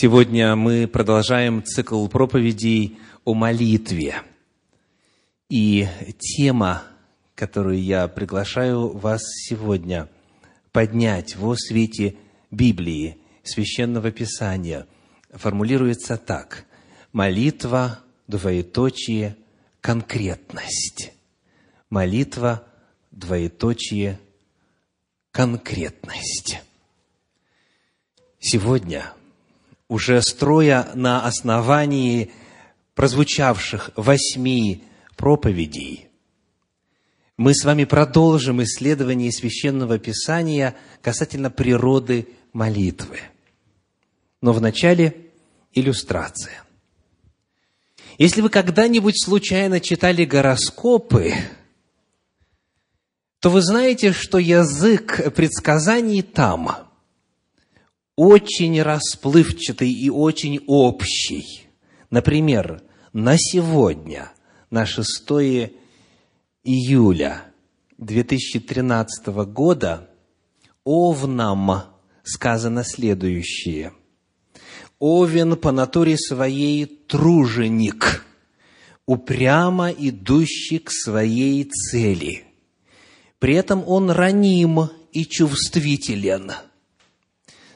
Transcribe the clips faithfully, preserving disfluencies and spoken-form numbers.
Сегодня мы продолжаем цикл проповедей о молитве. И тема, которую я приглашаю вас сегодня поднять во свете Библии, Священного Писания, формулируется так. Молитва, двоеточие, конкретность. Молитва, двоеточие, конкретность. Сегодня, уже строя на основании прозвучавших восьми проповедей, мы с вами продолжим исследование Священного Писания касательно природы молитвы. Но вначале иллюстрация. Если вы когда-нибудь случайно читали гороскопы, то вы знаете, что язык предсказаний там очень расплывчатый и очень общий. Например, на сегодня, на шестое июля две тысячи тринадцатого года, овнам сказано следующее. Овен по натуре своей труженик, упрямо идущий к своей цели. При этом он раним и чувствителен.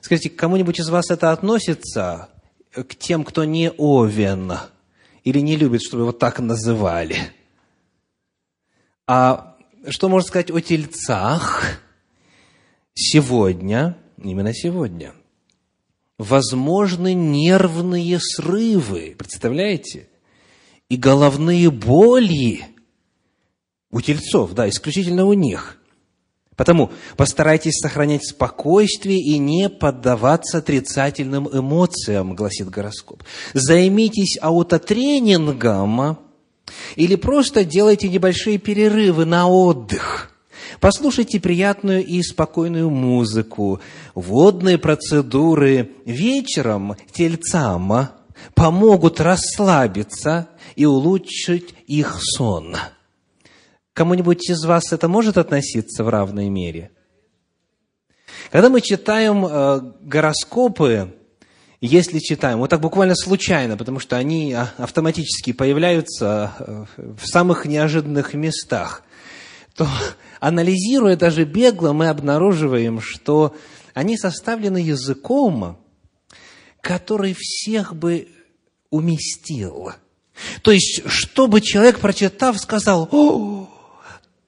Скажите, к кому-нибудь из вас это относится? К тем, кто не овен или не любит, чтобы его так называли? А что можно сказать о тельцах? Сегодня, именно сегодня, возможны нервные срывы, представляете? И головные боли у тельцов, да, исключительно у них. Потому постарайтесь сохранять спокойствие и не поддаваться отрицательным эмоциям, гласит гороскоп. Займитесь аутотренингом или просто делайте небольшие перерывы на отдых. Послушайте приятную и спокойную музыку, водные процедуры вечером тельцам помогут расслабиться и улучшить их сон. Кому-нибудь из вас это может относиться в равной мере? Когда мы читаем э, гороскопы, если читаем, вот так буквально случайно, потому что они автоматически появляются в самых неожиданных местах, то, анализируя даже бегло, мы обнаруживаем, что они составлены языком, который всех бы уместил. То есть, чтобы человек, прочитав, сказал: «О,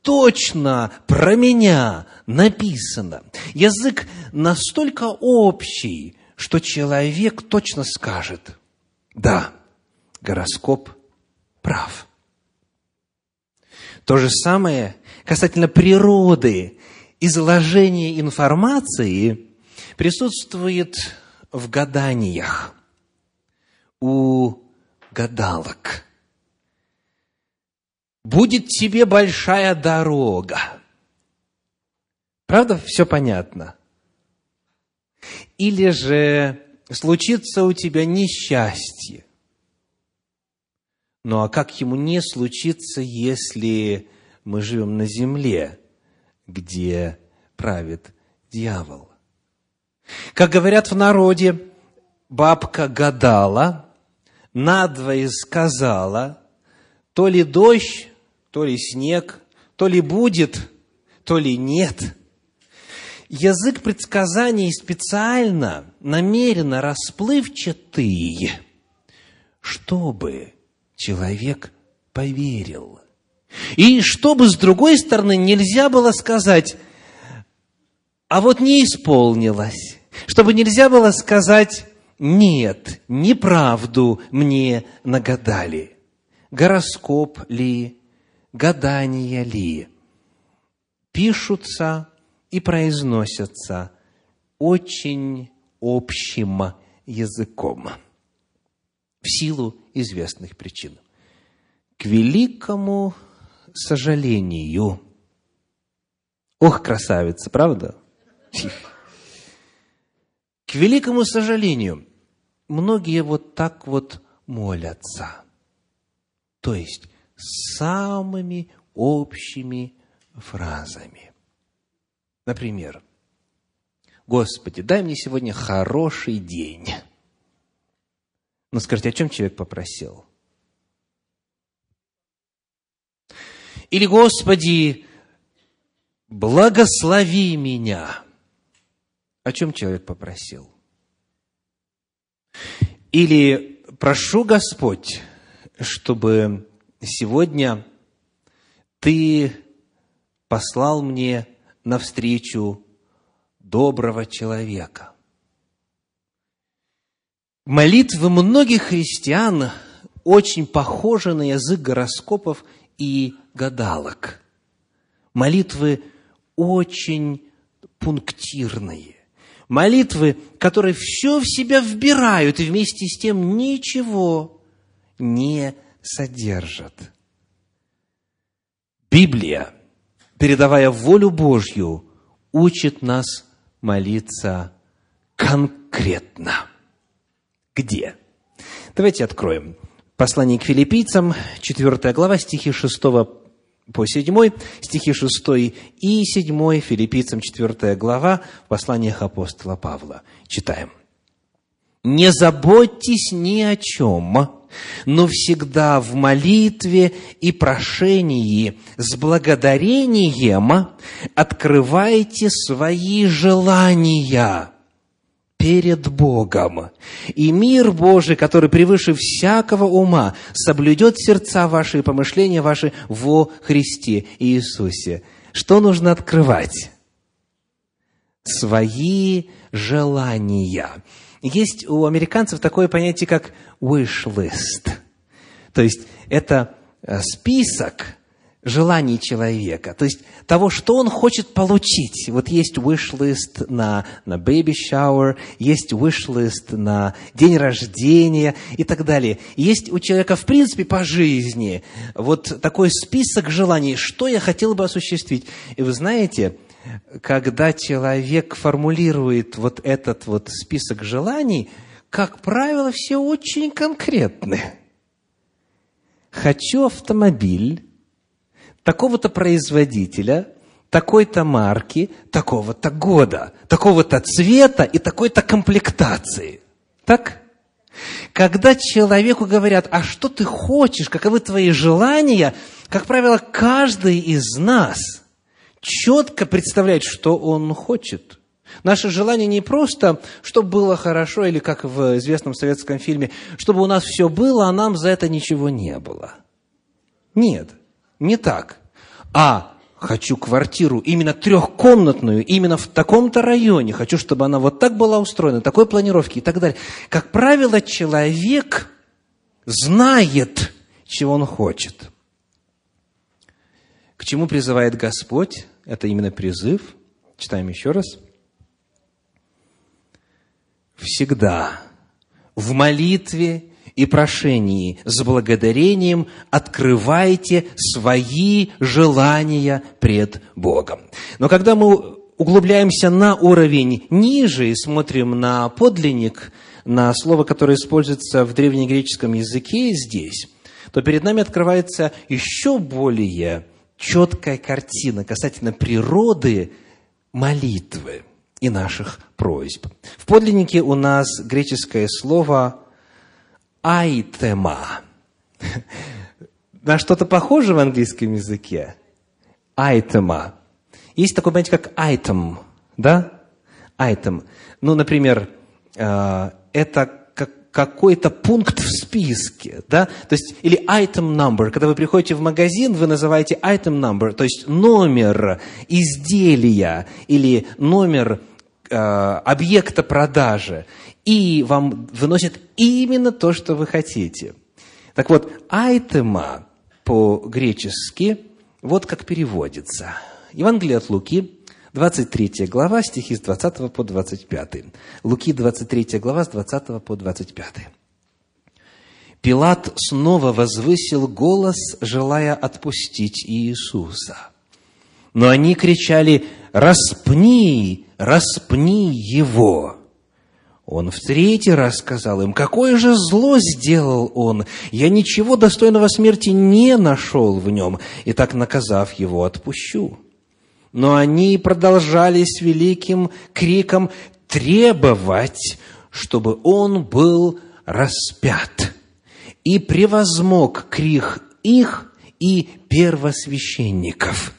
точно про меня написано». Язык настолько общий, что человек точно скажет: да, гороскоп прав. То же самое касательно природы изложения информации присутствует в гаданиях у гадалок. Будет тебе большая дорога. Правда, все понятно? Или же случится у тебя несчастье. Ну а как ему не случится, если мы живем на земле, где правит дьявол? Как говорят в народе, бабка гадала, надвое сказала: то ли дождь, то ли снег, то ли будет, то ли нет. Язык предсказаний специально, намеренно расплывчатый, чтобы человек поверил. И чтобы, с другой стороны, нельзя было сказать: а вот не исполнилось. Чтобы нельзя было сказать: нет, неправду мне нагадали. Гороскоп ли, гадания ли, пишутся и произносятся очень общим языком в силу известных причин. К великому сожалению. Ох, красавица, правда? К великому сожалению, многие вот так вот молятся. То есть, самыми общими фразами. Например: «Господи, дай мне сегодня хороший день». Но скажите, о чем человек попросил? Или, Господи, благослови меня. О чем человек попросил? Или, прошу, Господь, чтобы сегодня Ты послал мне навстречу доброго человека. Молитвы многих христиан очень похожи на язык гороскопов и гадалок. Молитвы очень пунктирные. Молитвы, которые все в себя вбирают и вместе с тем ничего не содержат. Библия, передавая волю Божью, учит нас молиться конкретно. Где? Давайте откроем. Послание к Филиппийцам, четвёртая глава, стихи шестого по седьмой, стихи шестого и седьмой, Филиппийцам четвёртая глава, в посланиях апостола Павла. Читаем. «Не заботьтесь ни о чем, но всегда в молитве и прошении с благодарением открывайте свои желания». Перед Богом. И мир Божий, который превыше всякого ума, соблюдет сердца ваши и помышления ваши во Христе Иисусе. Что нужно открывать? Свои желания. Есть у американцев такое понятие, как wish list. То есть, это список желаний человека, то есть того, что он хочет получить. Вот есть wish-list на, на baby shower, есть wish-list на день рождения и так далее. Есть у человека, в принципе, по жизни вот такой список желаний, что я хотел бы осуществить. И вы знаете, когда человек формулирует вот этот вот список желаний, как правило, все очень конкретны. Хочу автомобиль такого-то производителя, такой-то марки, такого-то года, такого-то цвета и такой-то комплектации. Так? Когда человеку говорят, а что ты хочешь, каковы твои желания, как правило, каждый из нас четко представляет, что он хочет. Наше желание не просто, чтобы было хорошо, или как в известном советском фильме, чтобы у нас все было, а нам за это ничего не было. Нет. Не так. А хочу квартиру, именно трехкомнатную, именно в таком-то районе. Хочу, чтобы она вот так была устроена, такой планировки и так далее. Как правило, человек знает, чего он хочет. К чему призывает Господь? Это именно призыв. Читаем еще раз. Всегда в молитве и прошении с благодарением открывайте свои желания пред Богом. Но когда мы углубляемся на уровень ниже и смотрим на подлинник, на слово, которое используется в древнегреческом языке здесь, то перед нами открывается еще более четкая картина касательно природы молитвы и наших просьб. В подлиннике у нас греческое слово «айтема». На что-то похоже в английском языке? «Айтема». Есть такое понятие, как «айтем». Да? «Айтем». Ну, например, э, это как, какой-то пункт в списке. Да? То есть, или «айтем номер». Когда вы приходите в магазин, вы называете «айтем номер», то есть номер изделия или номер э, объекта продажи. И вам выносят именно то, что вы хотите. Так вот, «айтема» по-гречески вот как переводится. Евангелие от Луки, двадцать третья глава, стихи с двадцатого по двадцать пятый. Луки, двадцать третья глава, с двадцатого по двадцать пятый. «Пилат снова возвысил голос, желая отпустить Иисуса. Но они кричали: „Распни, распни его!“ Он в третий раз сказал им: „Какое же зло сделал он! Я ничего достойного смерти не нашел в нем, и так, наказав его, отпущу“. Но они продолжали с великим криком требовать, чтобы он был распят, и превозмог крик их и первосвященников.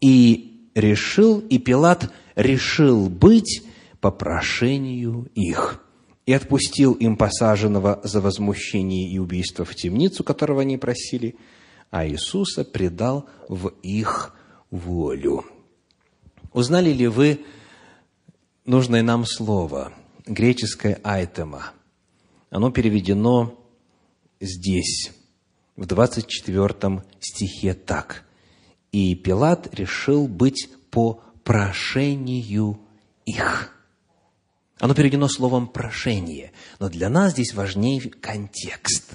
И решил, и Пилат решил быть по прошению их. И отпустил им посаженного за возмущение и убийство в темницу, которого они просили, а Иисуса предал в их волю. Узнали ли вы нужное нам слово, греческое «айтема»? Оно переведено здесь, в двадцать четвёртом стихе так. «И Пилат решил быть по прошению их». Оно переведено словом «прошение», но для нас здесь важнее контекст.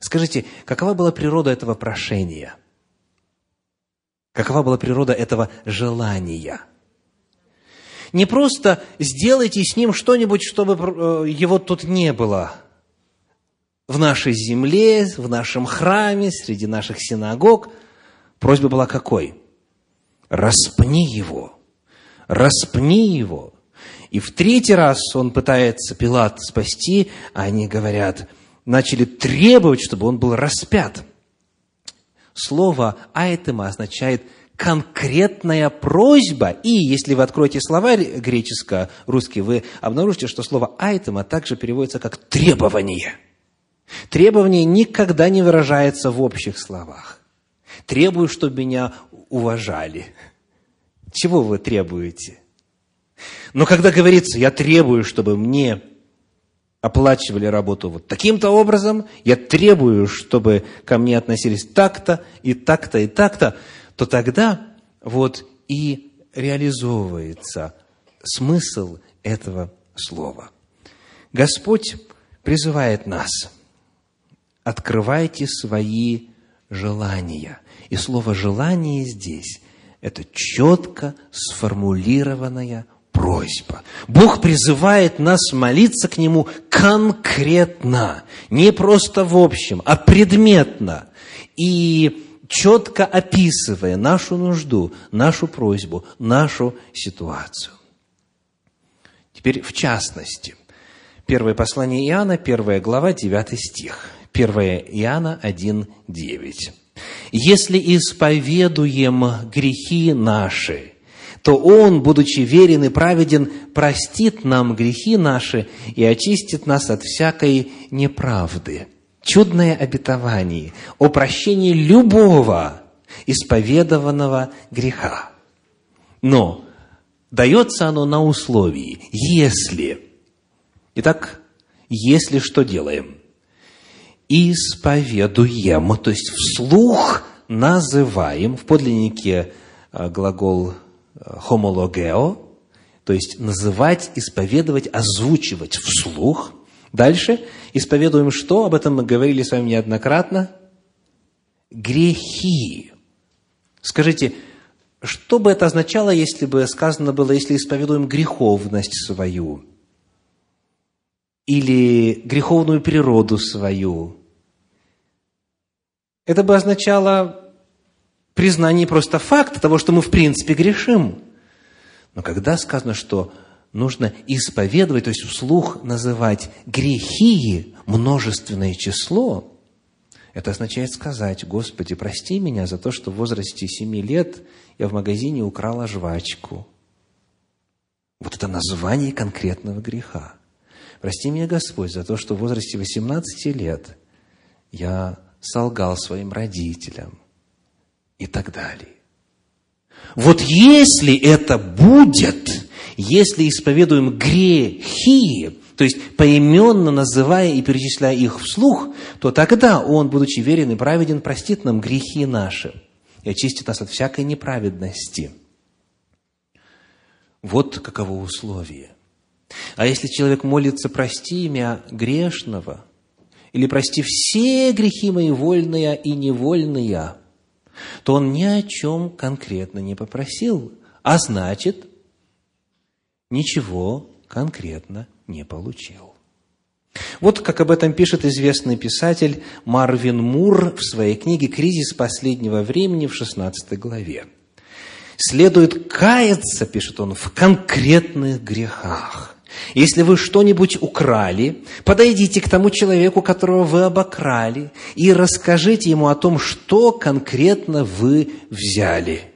Скажите, какова была природа этого прошения? Какова была природа этого желания? Не просто сделайте с ним что-нибудь, чтобы его тут не было. В нашей земле, в нашем храме, среди наших синагог просьба была какой? Распни его, распни его. И в третий раз он пытается Пилат спасти, а они говорят, начали требовать, чтобы он был распят. Слово «айтема» означает конкретная просьба. И если вы откроете словарь греческо-русский, вы обнаружите, что слово «айтема» также переводится как «требование». Требование никогда не выражается в общих словах. «Требую, чтобы меня уважали». Чего вы требуете? Но когда говорится, я требую, чтобы мне оплачивали работу вот таким-то образом, я требую, чтобы ко мне относились так-то, и так-то, и так-то, то тогда вот и реализовывается смысл этого слова. Господь призывает нас, открывайте свои желания. И слово «желание» здесь – это четко сформулированное просьба. Бог призывает нас молиться к Нему конкретно, не просто в общем, а предметно, и четко описывая нашу нужду, нашу просьбу, нашу ситуацию. Теперь в частности. Первое послание Иоанна, первая глава, девятый стих. Первое Иоанна один, девять. «Если исповедуем грехи наши, то Он, будучи верен и праведен, простит нам грехи наши и очистит нас от всякой неправды». Чудное обетование о прощении любого исповедованного греха. Но дается оно на условии «если». Итак, если что делаем? Исповедуем, то есть вслух называем, в подлиннике глагол «хомологео», то есть называть, исповедовать, озвучивать вслух. Дальше исповедуем что? Об этом мы говорили с вами неоднократно. Грехи. Скажите, что бы это означало, если бы сказано было, если исповедуем греховность свою или греховную природу свою? Это бы означало признание просто факта того, что мы в принципе грешим. Но когда сказано, что нужно исповедовать, то есть вслух называть грехи, множественное число, это означает сказать: «Господи, прости меня за то, что в возрасте семи лет я в магазине украла жвачку». Вот это название конкретного греха. «Прости меня, Господь, за то, что в возрасте восемнадцати лет я солгал своим родителям». И так далее. Вот если это будет, если исповедуем грехи, то есть поименно называя и перечисляя их вслух, то тогда Он, будучи верен и праведен, простит нам грехи наши и очистит нас от всякой неправедности. Вот каково условие. А если человек молится «прости меня грешного» или «прости все грехи мои вольные и невольные», то он ни о чем конкретно не попросил, а значит, ничего конкретно не получил. Вот как об этом пишет известный писатель Марвин Мур в своей книге «Кризис последнего времени» в шестнадцатой главе. «Следует каяться, — пишет он, — в конкретных грехах, Если вы что-нибудь украли, подойдите к тому человеку, которого вы обокрали, и расскажите ему о том, что конкретно вы взяли.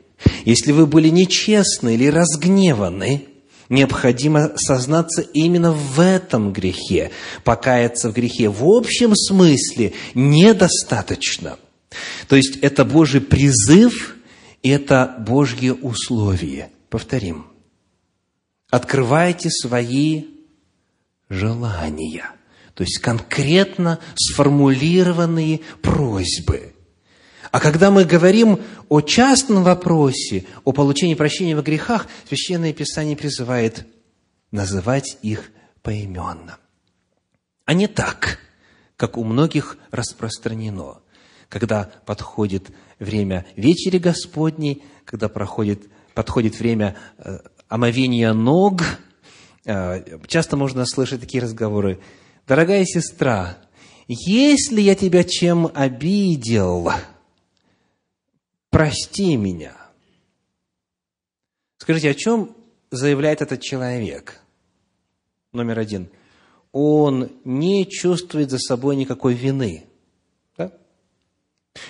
Если вы были нечестны или разгневаны, необходимо сознаться именно в этом грехе. Покаяться в грехе в общем смысле недостаточно. То есть это Божий призыв, это Божье условие. Повторим. Открывайте свои желания, то есть конкретно сформулированные просьбы. А когда мы говорим о частном вопросе, о получении прощения во грехах, Священное Писание призывает называть их поименно. А не так, как у многих распространено. Когда подходит время вечери Господней, когда проходит, подходит время омовения ног, часто можно слышать такие разговоры. «Дорогая сестра, если я тебя чем обидел, прости меня». Скажите, о чем заявляет этот человек? Номер один. Он не чувствует за собой никакой вины.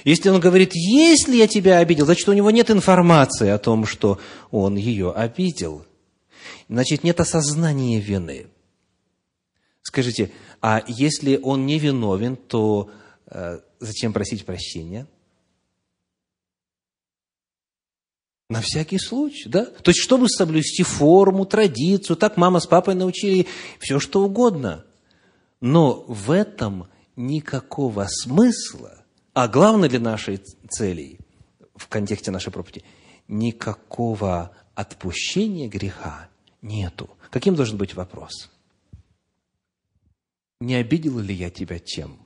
Если он говорит, если я тебя обидел, значит, у него нет информации о том, что он ее обидел. Значит, нет осознания вины. Скажите, а если он не виновен, то э, зачем просить прощения? На всякий случай, да? То есть, чтобы соблюсти форму, традицию, так мама с папой научили, все что угодно. Но в этом никакого смысла. А главное для нашей цели, в контексте нашей проповеди, никакого отпущения греха нету. Каким должен быть вопрос? Не обидел ли я тебя чем?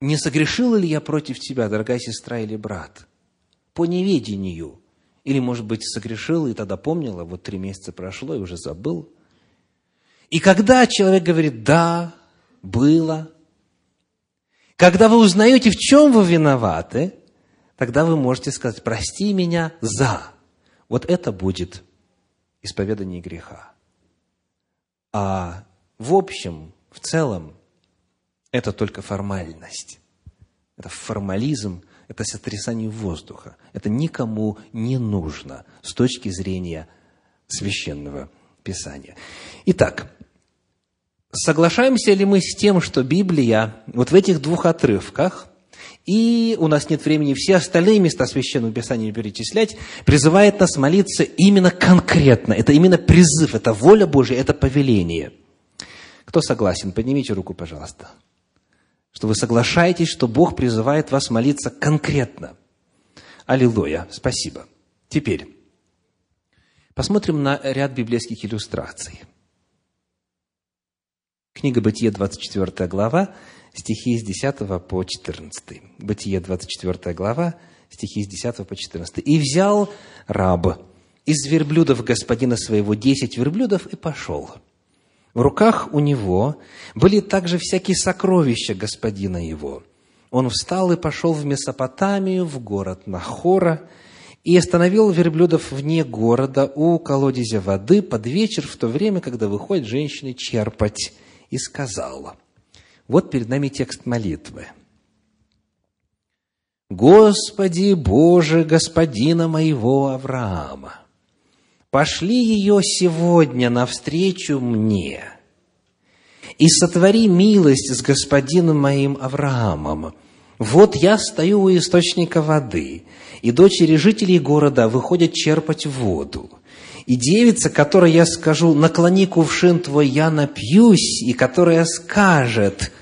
Не согрешил ли я против тебя, дорогая сестра или брат? По неведению. Или, может быть, согрешил и тогда помнил, а вот три месяца прошло и уже забыл. И когда человек говорит «да, было», когда вы узнаете, в чем вы виноваты, тогда вы можете сказать, прости меня за. Вот это будет исповедание греха. А в общем, в целом, это только формальность. Это формализм, это сотрясание воздуха. Это никому не нужно с точки зрения Священного Писания. Итак, соглашаемся ли мы с тем, что Библия вот в этих двух отрывках, и у нас нет времени все остальные места Священного Писания перечислять, призывает нас молиться именно конкретно. Это именно призыв, это воля Божья, это повеление. Кто согласен? Поднимите руку, пожалуйста. Что вы соглашаетесь, что Бог призывает вас молиться конкретно. Аллилуйя, спасибо. Теперь посмотрим на ряд библейских иллюстраций. Книга Бытие, двадцать четвёртая глава, стихи с десятого по четырнадцатый. Бытие, двадцать четвёртая глава, стихи с десятого по четырнадцатый. «И взял раб из верблюдов господина своего десять верблюдов и пошел. В руках у него были также всякие сокровища господина его. Он встал и пошел в Месопотамию, в город Нахора, и остановил верблюдов вне города у колодезя воды под вечер, в то время, когда выходят женщины черпать». И сказала, вот перед нами текст молитвы. «Господи Боже, господина моего Авраама, пошли ее сегодня навстречу мне и сотвори милость с господином моим Авраамом. Вот я стою у источника воды, и дочери жителей города выходят черпать воду. И девица, которой я скажу, наклони кувшин твой, я напьюсь, и которая скажет,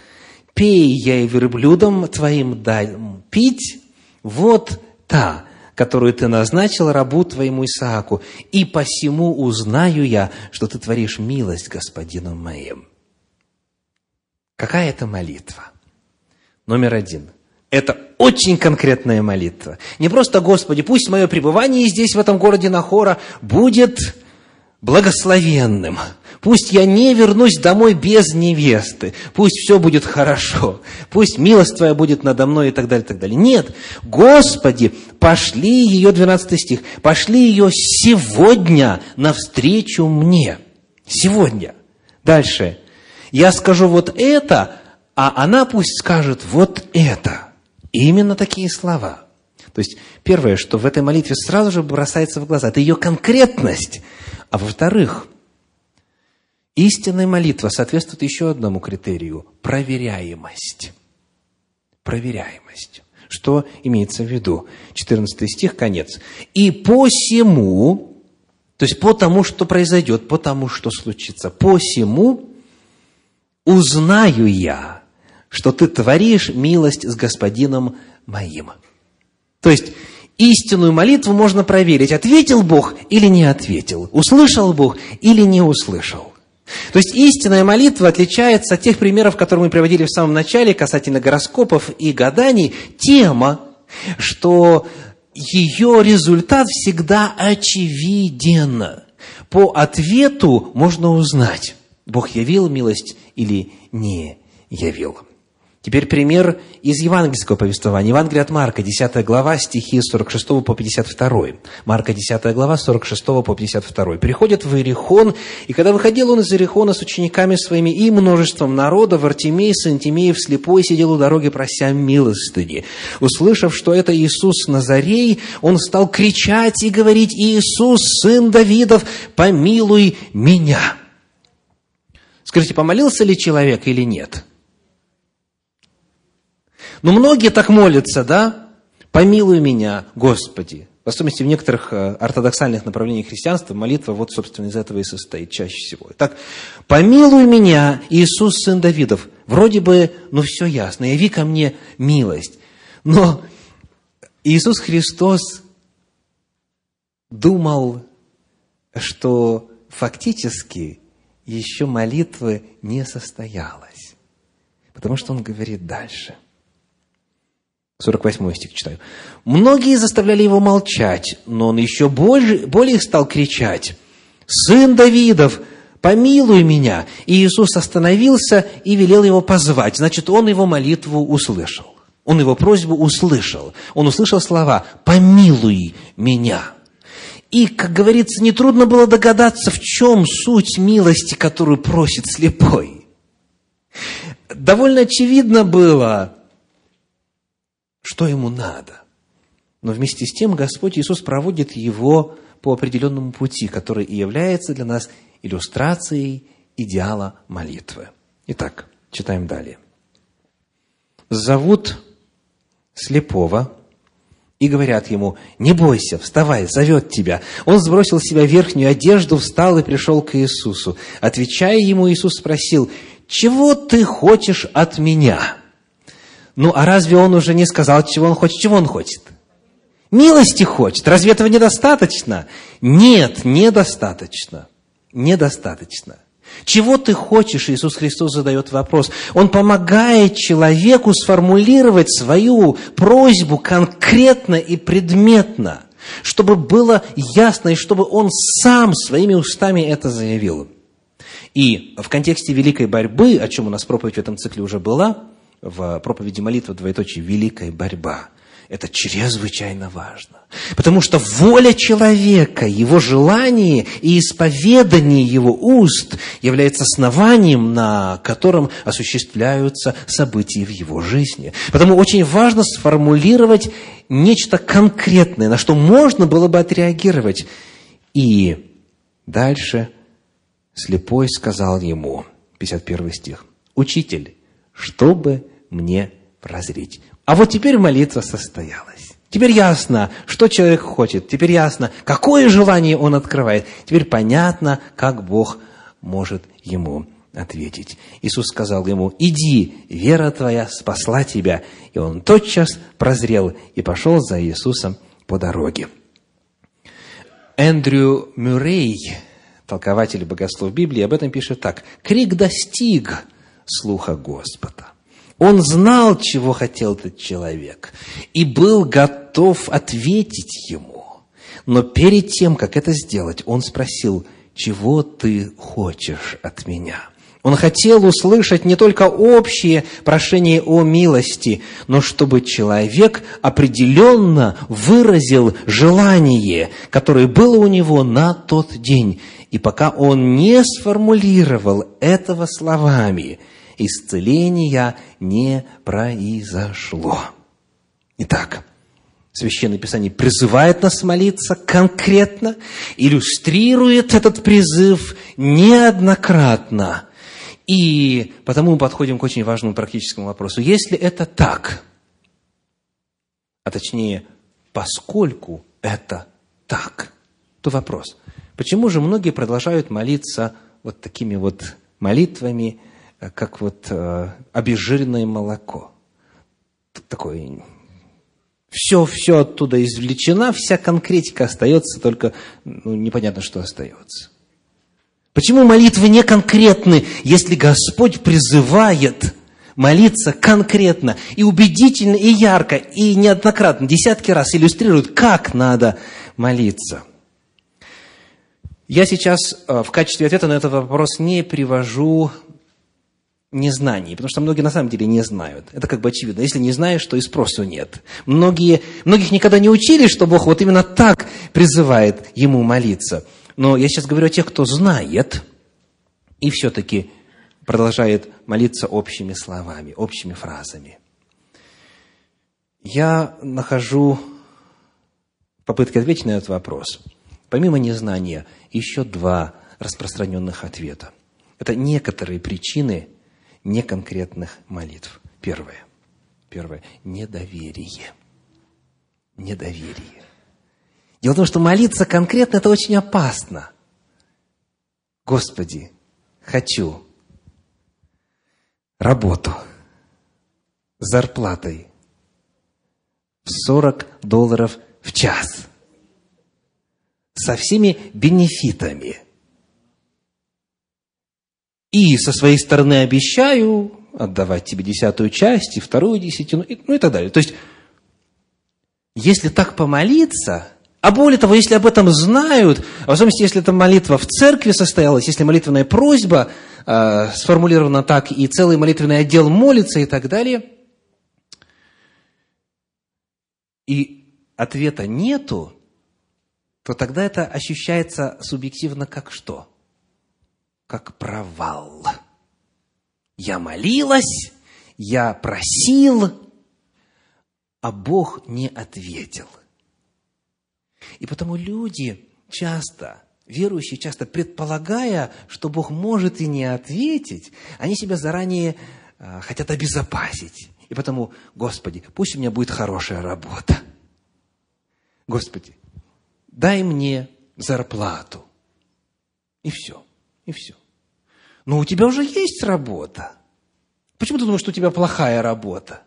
пей я и верблюдам твоим дам пить, вот та, которую ты назначил рабу твоему Исааку, и посему узнаю я, что ты творишь милость господину моим». Какая это молитва? Номер один. Это очень конкретная молитва. Не просто «Господи, пусть мое пребывание здесь, в этом городе Нахора, будет благословенным. Пусть я не вернусь домой без невесты. Пусть все будет хорошо. Пусть милость Твоя будет надо мной и так далее, и так далее. Нет. Господи, пошли ее, двенадцатый стих, пошли ее сегодня навстречу мне. Сегодня. Дальше. Я скажу вот это, а она пусть скажет вот это. Именно такие слова. То есть, первое, что в этой молитве сразу же бросается в глаза, это ее конкретность. А во-вторых, истинная молитва соответствует еще одному критерию – проверяемость. Проверяемость. Что имеется в виду? четырнадцатый стих, конец. «И посему», то есть по тому, что произойдет, по тому, что случится, «посему узнаю я, что ты творишь милость с Господином моим». То есть, истинную молитву можно проверить, ответил Бог или не ответил, услышал Бог или не услышал. То есть, истинная молитва отличается от тех примеров, которые мы приводили в самом начале, касательно гороскопов и гаданий, тем, что ее результат всегда очевиден. По ответу можно узнать, Бог явил милость или не явил. Теперь пример из евангельского повествования. Евангелие от Марка, десятая глава, стихи с сорок шестого по пятьдесят второй. Марка, десятая глава, с сорок шестого по пятьдесят второй. «Переходит в Иерихон, и когда выходил он из Иерихона с учениками своими и множеством народа, Вартимей, сын Тимеев, слепой, сидел у дороги, прося милостыни. Услышав, что это Иисус Назарей, он стал кричать и говорить: „Иисус, сын Давидов, помилуй меня!“» Скажите, помолился ли человек или нет? Но многие так молятся, да? «Помилуй меня, Господи». В особенности в некоторых ортодоксальных направлениях христианства молитва вот, собственно, из этого и состоит чаще всего. Итак, «Помилуй меня, Иисус, сын Давидов». Вроде бы, ну, все ясно, яви ко мне милость. Но Иисус Христос думал, что фактически еще молитвы не состоялось. Потому что он говорит дальше. сорок восьмой стих читаю. «Многие заставляли его молчать, но он еще более, более стал кричать: „Сын Давидов, помилуй меня!“ И Иисус остановился и велел его позвать». Значит, он его молитву услышал. Он его просьбу услышал. Он услышал слова «помилуй меня». И, как говорится, нетрудно было догадаться, в чем суть милости, которую просит слепой. Довольно очевидно было, что ему надо. Но вместе с тем Господь Иисус проводит его по определенному пути, который и является для нас иллюстрацией идеала молитвы. Итак, читаем далее. «Зовут слепого и говорят ему: „Не бойся, вставай, зовет тебя“. Он сбросил с себя верхнюю одежду, встал и пришел к Иисусу. Отвечая ему, Иисус спросил: „Чего ты хочешь от меня?“» Ну, а разве он уже не сказал, чего он хочет? Чего он хочет? Милости хочет. Разве этого недостаточно? Нет, недостаточно. Недостаточно. Чего ты хочешь? Иисус Христос задает вопрос. Он помогает человеку сформулировать свою просьбу конкретно и предметно, чтобы было ясно, и чтобы он сам своими устами это заявил. И в контексте великой борьбы, о чем у нас проповедь в этом цикле уже была, в проповеди молитвы двоеточие «Великая борьба». Это чрезвычайно важно. Потому что воля человека, его желание и исповедание его уст является основанием, на котором осуществляются события в его жизни. Потому очень важно сформулировать нечто конкретное, на что можно было бы отреагировать. И дальше слепой сказал ему, пятьдесят первый стих, «Учитель, чтобы мне прозреть». А вот теперь молитва состоялась. Теперь ясно, что человек хочет. Теперь ясно, какое желание он открывает. Теперь понятно, как Бог может ему ответить. Иисус сказал ему: «Иди, вера твоя спасла тебя». И он тотчас прозрел и пошел за Иисусом по дороге. Эндрю Мюррей, толкователь и богослов Библии, об этом пишет так. «Крик достиг слуха Господа. Он знал, чего хотел этот человек, и был готов ответить ему. Но перед тем, как это сделать, он спросил: чего ты хочешь от меня». Он хотел услышать не только общие прошения о милости, но чтобы человек определенно выразил желание, которое было у него на тот день. И пока он не сформулировал этого словами, исцеления не произошло. Итак, Священное Писание призывает нас молиться конкретно, иллюстрирует этот призыв неоднократно. И потому мы подходим к очень важному практическому вопросу. Если это так, а точнее, поскольку это так, то вопрос, почему же многие продолжают молиться вот такими вот молитвами, как вот э, обезжиренное молоко? Такое все, все оттуда извлечено, вся конкретика остается, только ну, непонятно, что остается. Почему молитвы не конкретны, если Господь призывает молиться конкретно и убедительно, и ярко, и неоднократно, десятки раз иллюстрирует, как надо молиться? Я сейчас в качестве ответа на этот вопрос не привожу незнаний, потому что многие на самом деле не знают. Это как бы очевидно. Если не знаешь, то и спросу нет. Многие, многих никогда не учили, что Бог вот именно так призывает ему молиться. Но я сейчас говорю о тех, кто знает и все-таки продолжает молиться общими словами, общими фразами. Я нахожу попытки ответить на этот вопрос. Помимо незнания, еще два распространенных ответа. Это некоторые причины неконкретных молитв. Первое. Первое. Недоверие. Недоверие. Дело в том, что молиться конкретно – это очень опасно. Господи, хочу работу с зарплатой в сорок долларов в час со всеми бенефитами. И со своей стороны обещаю отдавать тебе десятую часть и вторую десятину, и, ну и так далее. То есть, если так помолиться... А более того, если об этом знают, в особенности, если эта молитва в церкви состоялась, если молитвенная просьба э, сформулирована так, и целый молитвенный отдел молится и так далее, и ответа нету, то тогда это ощущается субъективно как что? Как провал. Я молилась, я просил, а Бог не ответил. И потому люди часто, верующие часто, предполагая, что Бог может и не ответить, они себя заранее э, хотят обезопасить. И потому, Господи, пусть у меня будет хорошая работа. Господи, дай мне зарплату. И все, и все. Но у тебя уже есть работа. Почему ты думаешь, что у тебя плохая работа?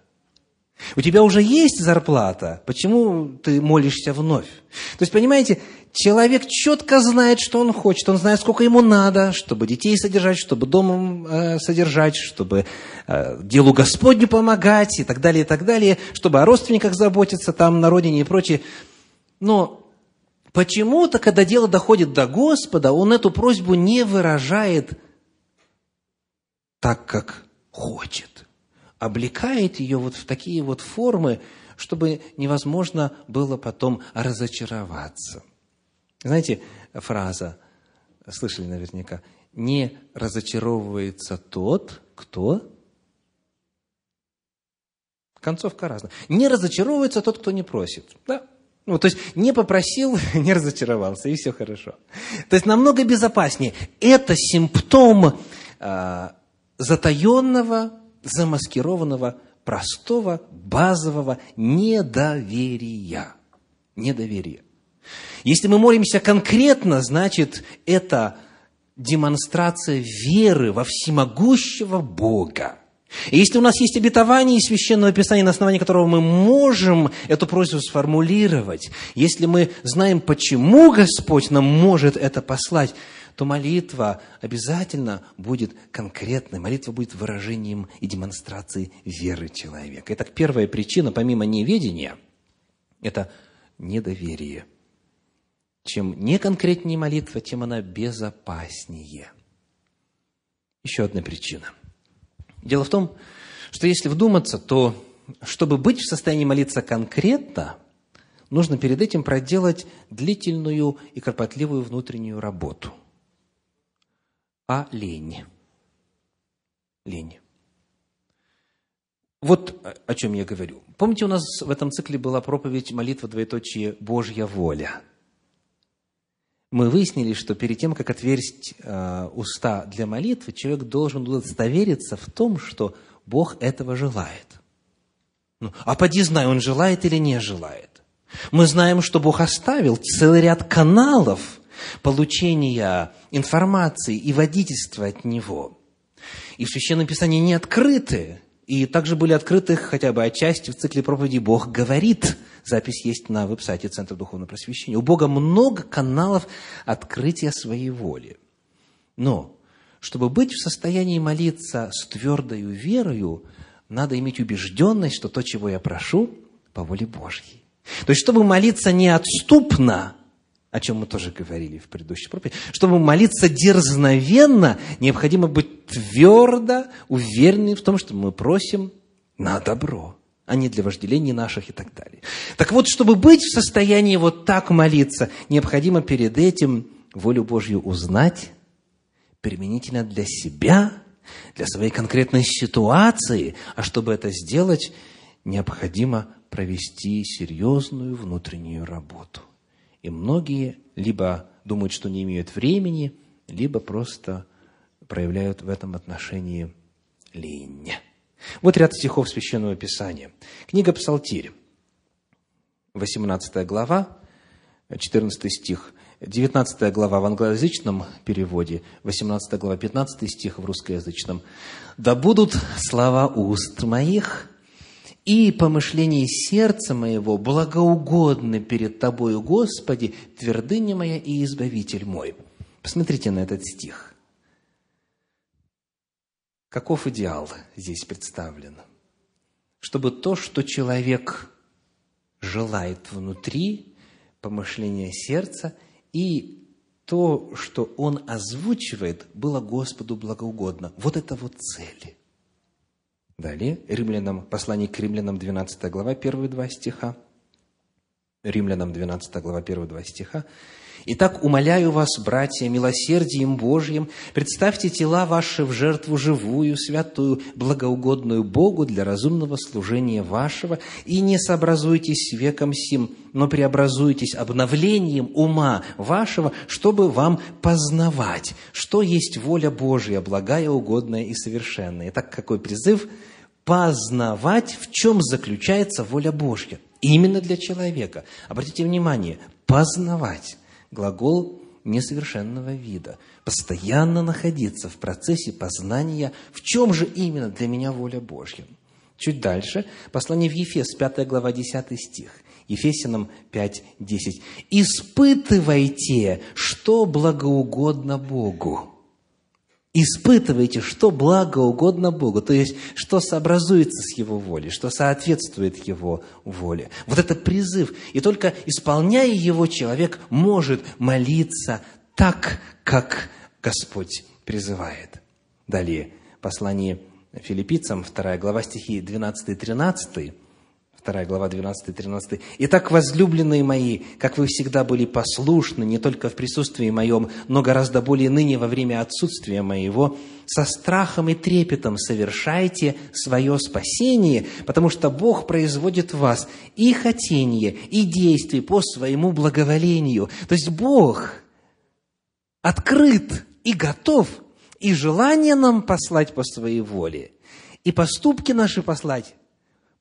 У тебя уже есть зарплата, почему ты молишься вновь? То есть, понимаете, человек четко знает, что он хочет, он знает, сколько ему надо, чтобы детей содержать, чтобы домом э, содержать, чтобы э, делу Господню помогать и так далее, и так далее, чтобы о родственниках заботиться там на родине и прочее. Но почему-то, когда дело доходит до Господа, он эту просьбу не выражает так, как хочет. Облекает ее вот в такие вот формы, чтобы невозможно было потом разочароваться. Знаете, фраза, слышали наверняка, «Не разочаровывается тот, кто...» Концовка разная. «Не разочаровывается тот, кто не просит». Да? Ну, то есть, не попросил, не разочаровался, и все хорошо. То есть, намного безопаснее. Это симптом э, затаенного, замаскированного, простого, базового недоверия. Недоверие. Если мы молимся конкретно, значит, это демонстрация веры во всемогущего Бога. И если у нас есть обетование из Священного Писания, на основании которого мы можем эту просьбу сформулировать, если мы знаем, почему Господь нам может это послать, то молитва обязательно будет конкретной. Молитва будет выражением и демонстрацией веры человека. Итак, первая причина, помимо неведения, это недоверие. Чем неконкретнее молитва, тем она безопаснее. Еще одна причина. Дело в том, что если вдуматься, то чтобы быть в состоянии молиться конкретно, нужно перед этим проделать длительную и кропотливую внутреннюю работу. А лень. Лень. Вот о чем я говорю. Помните, у нас в этом цикле была проповедь «Молитва, двоеточие, Божья воля». Мы выяснили, что перед тем, как отверсть э, уста для молитвы, человек должен удостовериться в том, что Бог этого желает. Ну, а поди знай, он желает или не желает. Мы знаем, что Бог оставил целый ряд каналов получения информации и водительства от Него. И в Священном Писании не открыты. И также были открыты хотя бы отчасти в цикле проповеди «Бог говорит». Запись есть на веб-сайте Центра Духовного Просвещения. У Бога много каналов открытия своей воли. Но, чтобы быть в состоянии молиться с твердою верою, надо иметь убежденность, что то, чего я прошу, по воле Божьей. То есть, чтобы молиться неотступно, о чем мы тоже говорили в предыдущей проповеди, чтобы молиться дерзновенно, необходимо быть твердо уверенным в том, что мы просим на добро, а не для вожделений наших и так далее. Так вот, чтобы быть в состоянии вот так молиться, необходимо перед этим волю Божью узнать, применительно для себя, для своей конкретной ситуации, а чтобы это сделать, необходимо провести серьезную внутреннюю работу. И многие либо думают, что не имеют времени, либо просто проявляют в этом отношении лень. Вот ряд стихов Священного Писания. Книга Псалтирь, восемнадцатая глава, четырнадцатый стих, девятнадцатая глава в англоязычном переводе, восемнадцатая глава, пятнадцатый стих в русскоязычном. «Да будут слова уст моих, и помышление сердца моего благоугодны перед Тобою, Господи, твердыня моя и избавитель мой». Посмотрите на этот стих. Каков идеал здесь представлен? Чтобы то, что человек желает внутри, помышление сердца, и то, что он озвучивает, было Господу благоугодно. Вот это вот цель. Далее, Римлянам, послание к Римлянам, двенадцатая глава, первые два стиха. Римлянам, двенадцатая глава, первые два стиха. «Итак, умоляю вас, братья, милосердием Божьим, представьте тела ваши в жертву живую, святую, благоугодную Богу для разумного служения вашего, и не сообразуйтесь веком сим, но преобразуйтесь обновлением ума вашего, чтобы вам познавать, что есть воля Божья, благая, угодная и совершенная». Итак, какой призыв? Познавать, в чем заключается воля Божья. Именно для человека. Обратите внимание, познавать. Глагол несовершенного вида. Постоянно находиться в процессе познания, в чем же именно для меня воля Божья. Чуть дальше, послание в Ефес, пятая глава, десятый стих. Ефесянам пять десять. «Испытывайте, что благоугодно Богу». Испытывайте, что благоугодно Богу, то есть, что сообразуется с Его волей, что соответствует Его воле. Вот это призыв. И только исполняя его, человек может молиться так, как Господь призывает. Далее, послание Филиппийцам, вторая глава, стихи двенадцатый тринадцатый. Вторая глава, двенадцатый тринадцатый. «Итак, возлюбленные мои, как вы всегда были послушны, не только в присутствии моем, но гораздо более ныне во время отсутствия моего, со страхом и трепетом совершайте свое спасение, потому что Бог производит в вас и хотение, и действие по своему благоволению». То есть Бог открыт и готов, и желание нам послать по своей воле, и поступки наши послать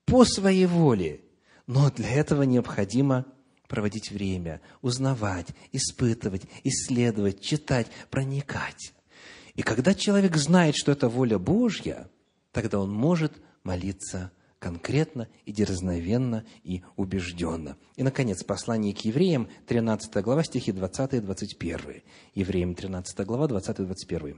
по своей воле, но для этого необходимо проводить время, узнавать, испытывать, исследовать, читать, проникать. И когда человек знает, что это воля Божья, тогда он может молиться конкретно и дерзновенно и убежденно. И, наконец, послание к Евреям, тринадцатая глава, стихи двадцатый и двадцать первый. Евреям тринадцатая глава, двадцатый и двадцать первый.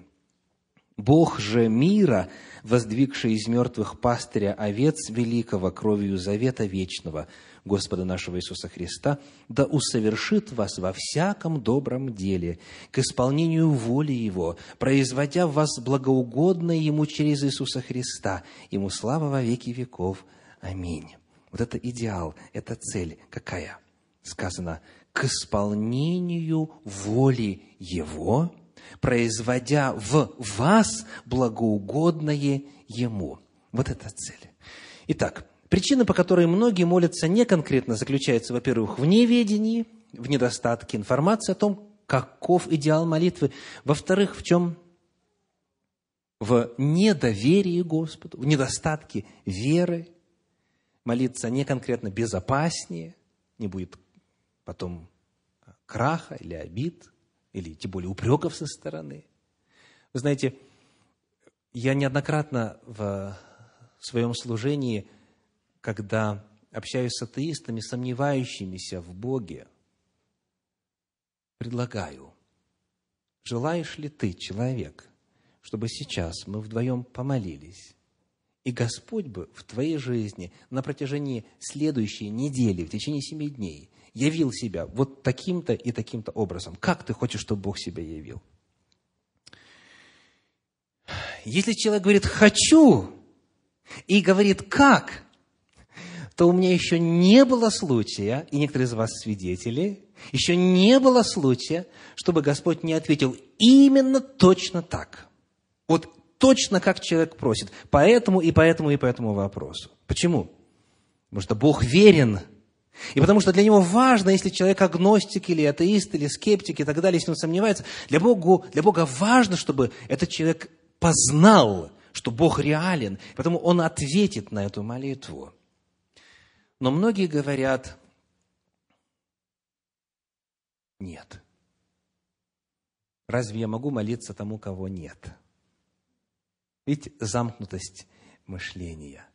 Бог же мира, воздвигший из мертвых пастыря овец великого кровью завета вечного Господа нашего Иисуса Христа, да усовершит вас во всяком добром деле, к исполнению воли Его, производя в вас благоугодное Ему через Иисуса Христа. Ему слава во веки веков. Аминь». Вот это идеал, это цель. Какая? Сказано, к исполнению воли Его, производя в вас благоугодное Ему. Вот это цель. Итак, причина, по которой многие молятся не конкретно, заключается, во-первых, в неведении, в недостатке информации о том, каков идеал молитвы. Во-вторых, в чем? В недоверии Господу, в недостатке веры. Молиться не конкретно безопаснее, не будет потом краха или обид, или тем более упреков со стороны. Вы знаете, я неоднократно в своем служении, когда общаюсь с атеистами, сомневающимися в Боге, предлагаю, желаешь ли ты, человек, чтобы сейчас мы вдвоем помолились, и Господь бы в твоей жизни на протяжении следующей недели, в течение семи дней, явил себя вот таким-то и таким-то образом. Как ты хочешь, чтобы Бог себя явил? Если человек говорит «хочу» и говорит «как», то у меня еще не было случая, и некоторые из вас свидетели, еще не было случая, чтобы Господь не ответил именно точно так. Вот точно как человек просит. Поэтому и поэтому и по этому вопросу. Почему? Потому что Бог верен. И потому что для Него важно, если человек агностик, или атеист, или скептик, и так далее, если он сомневается, для Бога, для Бога важно, чтобы этот человек познал, что Бог реален, поэтому Он ответит на эту молитву. Но многие говорят, нет. Разве я могу молиться тому, кого нет? Видите, замкнутость мышления.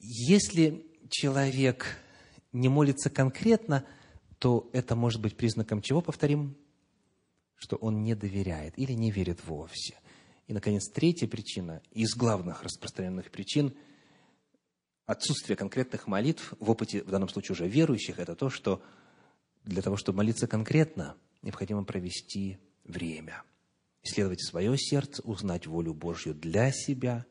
Если человек не молится конкретно, то это может быть признаком чего, повторим? Что он не доверяет или не верит вовсе. И, наконец, третья причина, из главных распространенных причин отсутствия конкретных молитв в опыте, в данном случае уже верующих, это то, что для того, чтобы молиться конкретно, необходимо провести время. Исследовать свое сердце, узнать волю Божью для себя,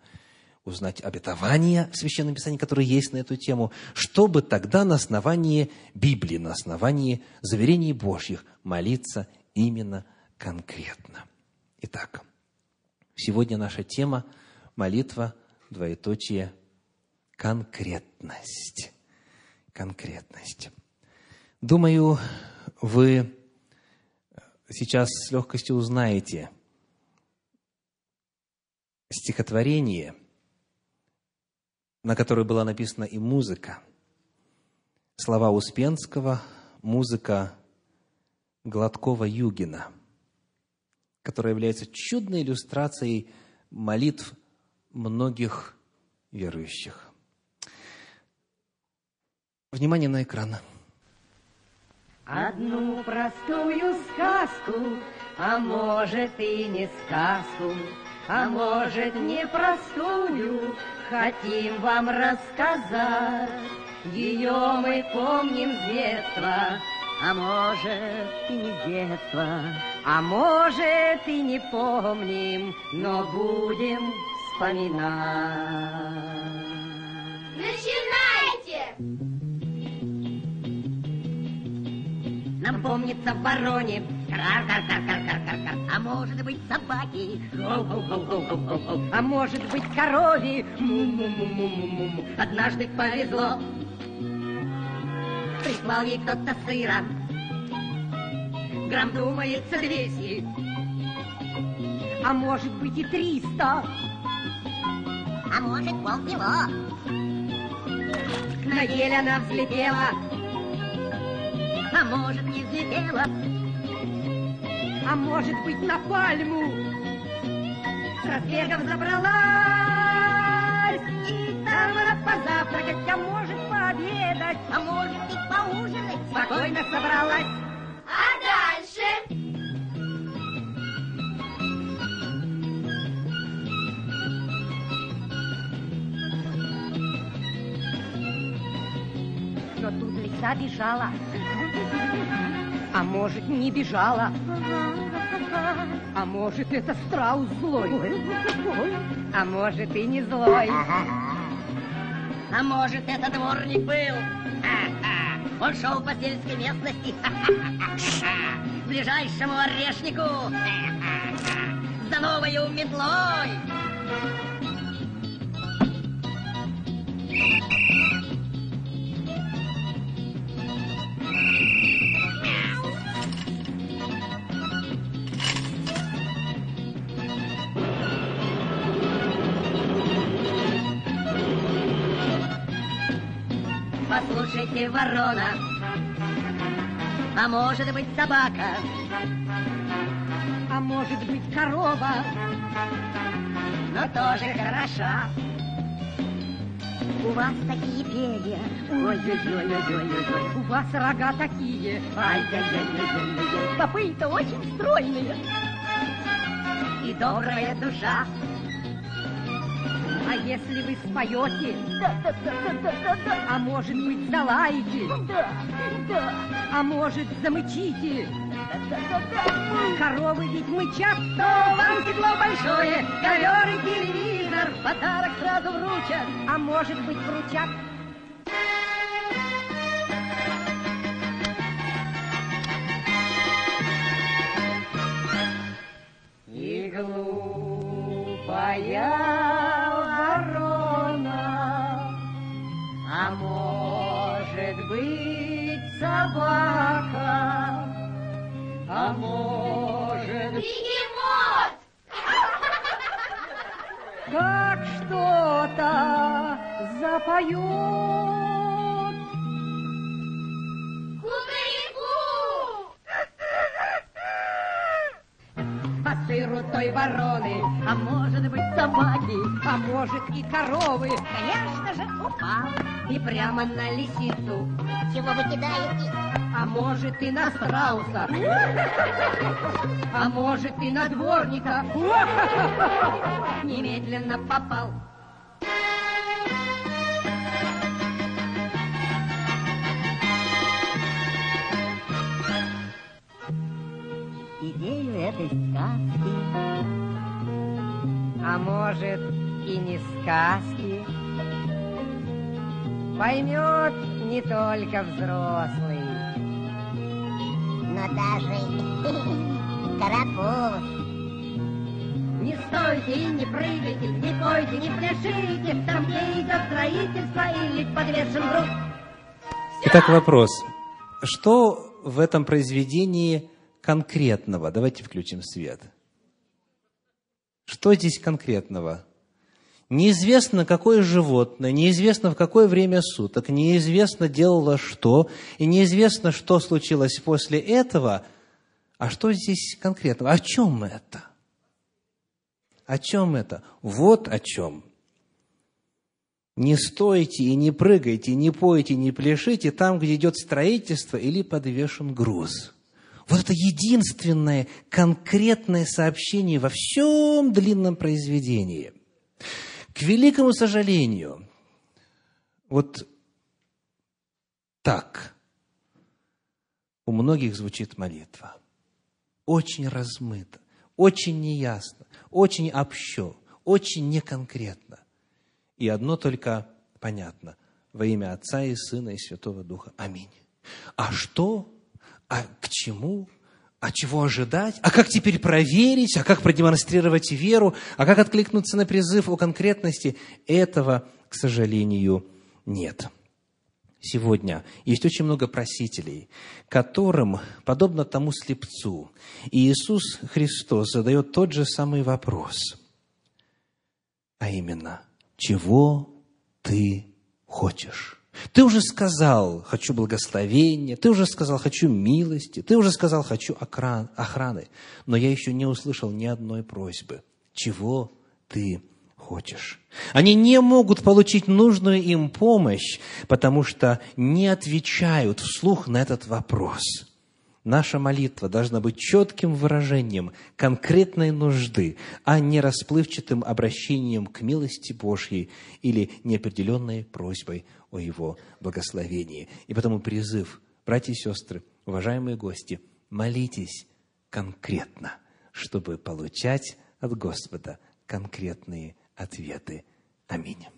узнать обетования в Священном Писании, которые есть на эту тему, чтобы тогда на основании Библии, на основании заверений Божьих молиться именно конкретно. Итак, сегодня наша тема – молитва, двоеточие, конкретность. Конкретность. Думаю, вы сейчас с легкостью узнаете стихотворение, на которой была написана и музыка. Слова Успенского, музыка Гладкова-Югина, которая является чудной иллюстрацией молитв многих верующих. Внимание на экран. Одну простую сказку, а может и не сказку, а может непростую, хотим вам рассказать. Ее мы помним с детства, а может и не детства, а может и не помним, но будем вспоминать. Начинайте! Нам помнится в вороне, кар-кар-кар-кар-кар-кар, а может быть собаки, а может быть корови, му-му-му-му-му-му. Однажды повезло, прислал ей кто-то сыра, грамм, думается, двести, а может быть и триста, а может полкило. На ель она взлетела, а может не взлетела, а может быть на пальму с разбегом забралась. И там она позавтракать, а может пообедать, а может и поужинать. Спокойно собралась. А дальше? тут лиса бежала, а может, не бежала, а может, это страус злой, а может, и не злой, а может, это дворник был. Он шел по сельской местности к ближайшему орешнику за новою метлой. Послушайте, ворона, а может быть собака, а может быть корова, но тоже хороша. У вас такие перья, ой-ой-ой-ой-ой-ой, у вас рога такие, ай-яй-яй-яй-яй-яй, попы-то очень стройные, и добрая душа. А если вы споете, да, да, да, да, да, да, а может быть залаете, да, да, а может замычите, да, да, да, да. Коровы ведь мычат, то вам стекло большое, ковер и телевизор, подарок сразу вручат, а может быть вручат. И глупая быть собака, а может... Бегемот! Как что-то запоет. Кукареку! По сыру той вороны, а может быть собаки, а может и коровы. Конечно же, упал. И прямо на лисицу. Чего вы кидаете? А может и на страуса. А может и на дворника. Немедленно попал. Идею этой сказки, а может и не сказки, поймет не только взрослый, но даже карапуз. Не стойте и не прыгайте, не пойте, не пляшите, там где идет строительство или подвешен друг. Итак, вопрос. Что в этом произведении конкретного? Давайте включим свет. Что здесь конкретного? Неизвестно, какое животное, неизвестно, в какое время суток, неизвестно, делало что, и неизвестно, что случилось после этого. А что здесь конкретно? О чем это? О чем это? Вот о чем. Не стойте и не прыгайте, не пойте, не пляшите там, где идет строительство или подвешен груз. Вот это единственное конкретное сообщение во всем длинном произведении. К великому сожалению, вот так у многих звучит молитва. Очень размыто, очень неясно, очень общо, очень неконкретно. И одно только понятно. Во имя Отца и Сына и Святого Духа. Аминь. А что? А к чему? А чего ожидать? А как теперь проверить? А как продемонстрировать веру? А как откликнуться на призыв о конкретности? Этого, к сожалению, нет. Сегодня есть очень много просителей, которым, подобно тому слепцу, Иисус Христос задает тот же самый вопрос. А именно, чего ты хочешь? Ты уже сказал, хочу благословения, ты уже сказал, хочу милости, ты уже сказал, хочу охраны, но я еще не услышал ни одной просьбы. Чего ты хочешь? Они не могут получить нужную им помощь, потому что не отвечают вслух на этот вопрос. Наша молитва должна быть четким выражением конкретной нужды, а не расплывчатым обращением к милости Божьей или неопределенной просьбой о Его благословении. И потому призыв, братья и сестры, уважаемые гости, молитесь конкретно, чтобы получать от Господа конкретные ответы. Аминь.